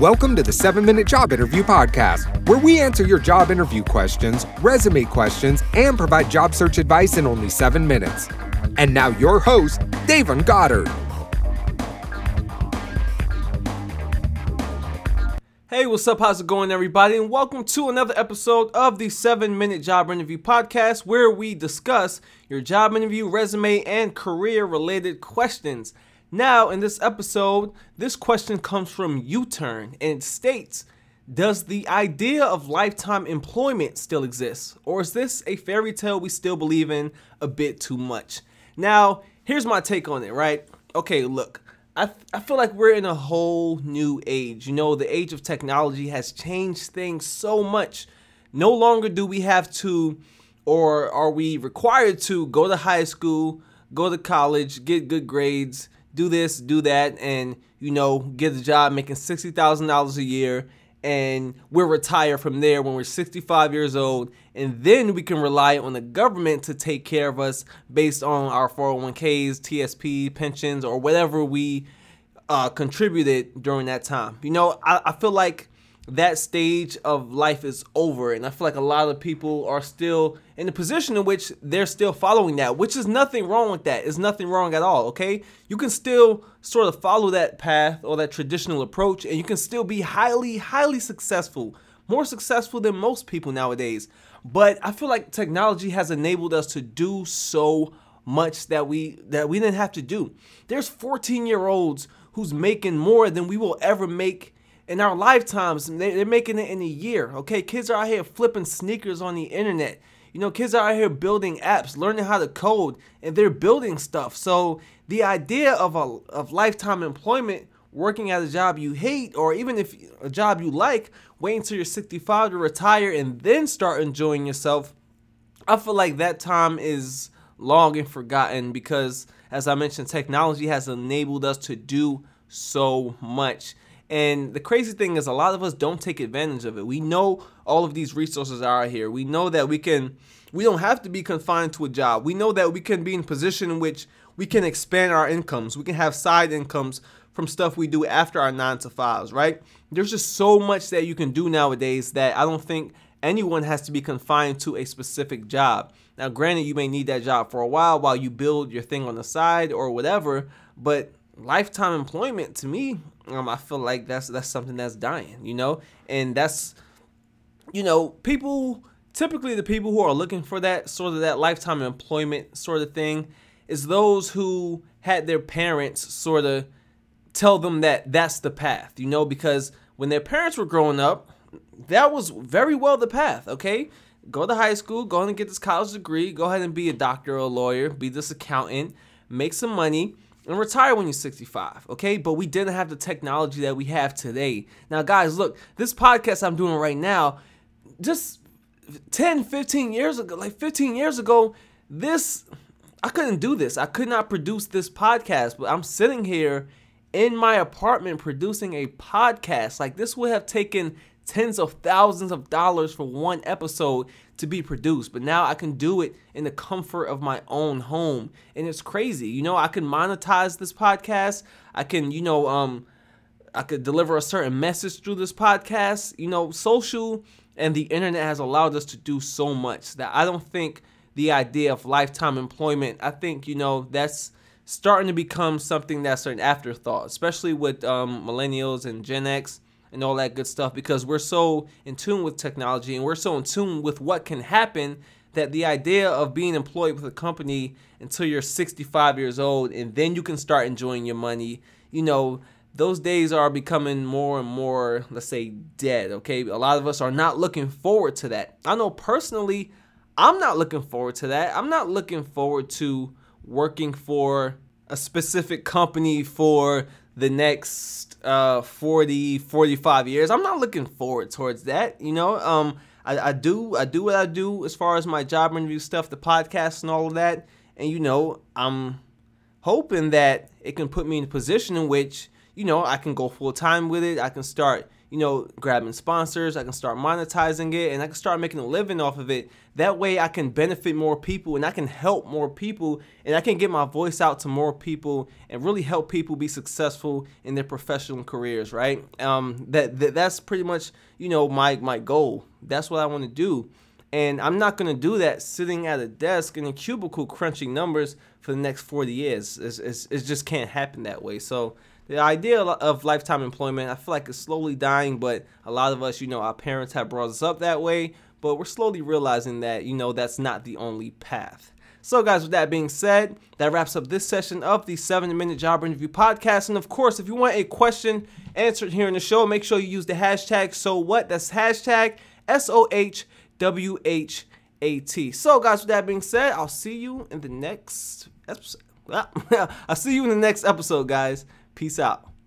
Welcome to the 7-Minute Job Interview Podcast, where we answer your job interview questions, resume questions, and provide job search advice in only 7 minutes. And now your host, David Goddard. Hey, what's up? How's it going, everybody? And welcome to another episode of the 7-Minute Job Interview Podcast, where we discuss your job interview, resume, and career-related questions. Now, in this episode, this question comes from U Turn and states, does the idea of lifetime employment still exist? Or is this a fairy tale we still believe in a bit too much? Now, here's my take on it, right? Okay, look. I feel like we're in a whole new age. You know, the age of technology has changed things so much. No longer do we have to, or are we required to, go to high school, go to college, get good grades, do this, do that, and, you know, get a job making $60,000 a year, and we'll retire from there when we're 65 years old, and then we can rely on the government to take care of us based on our 401ks, TSP, pensions, or whatever we contributed during that time. You know, I feel like that stage of life is over, and I feel like a lot of people are still in the position in which they're still following that, which is nothing wrong with that. There's nothing wrong at all, okay? You can still sort of follow that path or that traditional approach, and you can still be highly successful, more successful than most people nowadays. But I feel like technology has enabled us to do so much that we didn't have to do. There's 14-year-olds who's making more than we will ever make in our lifetimes. They're making it in a year, okay? Kids are out here flipping sneakers on the internet. You know, kids are out here building apps, learning how to code, and they're building stuff. So the idea of lifetime employment, working at a job you hate, or even if a job you like, waiting till you're 65 to retire and then start enjoying yourself, I feel like that time is long and forgotten because, as I mentioned, technology has enabled us to do so much. And the crazy thing is a lot of us don't take advantage of it. We know all of these resources are out here. We know that we don't have to be confined to a job. We know that we can be in a position in which we can expand our incomes. We can have side incomes from stuff we do after our 9-to-5s, right? There's just so much that you can do nowadays that I don't think anyone has to be confined to a specific job. Now, granted, you may need that job for a while you build your thing on the side or whatever, but lifetime employment, to me, I feel like that's something that's dying, you know? And that's, you know, people, typically the people who are looking for that sort of that lifetime employment sort of thing is those who had their parents sort of tell them that that's the path, you know? Because when their parents were growing up, that was very well the path, okay? Go to high school, go ahead and get this college degree, go ahead and be a doctor or a lawyer, be this accountant, make some money, and retire when you're 65, okay? But we didn't have the technology that we have today. Now, guys, look, this podcast I'm doing right now, just 15 years ago, I couldn't do this. I could not produce this podcast, but I'm sitting here in my apartment producing a podcast. Like, this would have taken tens of thousands of dollars for one episode to be produced, but now I can do it in the comfort of my own home, and it's crazy. You know, I can monetize this podcast. I can, you know, I could deliver a certain message through this podcast. You know, social and the internet has allowed us to do so much that I don't think the idea of lifetime employment, I think, you know, that's starting to become something that's an afterthought, especially with millennials and Gen X and all that good stuff, because we're so in tune with technology and we're so in tune with what can happen that the idea of being employed with a company until you're 65 years old and then you can start enjoying your money, you know, those days are becoming more and more, let's say, dead, okay? A lot of us are not looking forward to that. I know personally, I'm not looking forward to that. I'm not looking forward to working for a specific company for the next 40, 45 years. I'm not looking forward towards that, you know. I do what I do as far as my job interview stuff, the podcast and all of that. And, you know, I'm hoping that it can put me in a position in which, you know, I can go full time with it. I can start, you know, grabbing sponsors, I can start monetizing it, and I can start making a living off of it. That way I can benefit more people, and I can help more people, and I can get my voice out to more people and really help people be successful in their professional careers, right? That's pretty much, you know, my goal. That's what I want to do. And I'm not going to do that sitting at a desk in a cubicle crunching numbers for the next 40 years. It just can't happen that way. So the idea of lifetime employment, I feel like it's slowly dying, but a lot of us, you know, our parents have brought us up that way, but we're slowly realizing that, you know, that's not the only path. So guys, with that being said, that wraps up this session of the 7-Minute Job Interview Podcast. And of course, if you want a question answered here in the show, make sure you use the hashtag SoWhat. That's hashtag SOHWHAT. So guys, with that being said, I'll see you in the next episode. Peace out.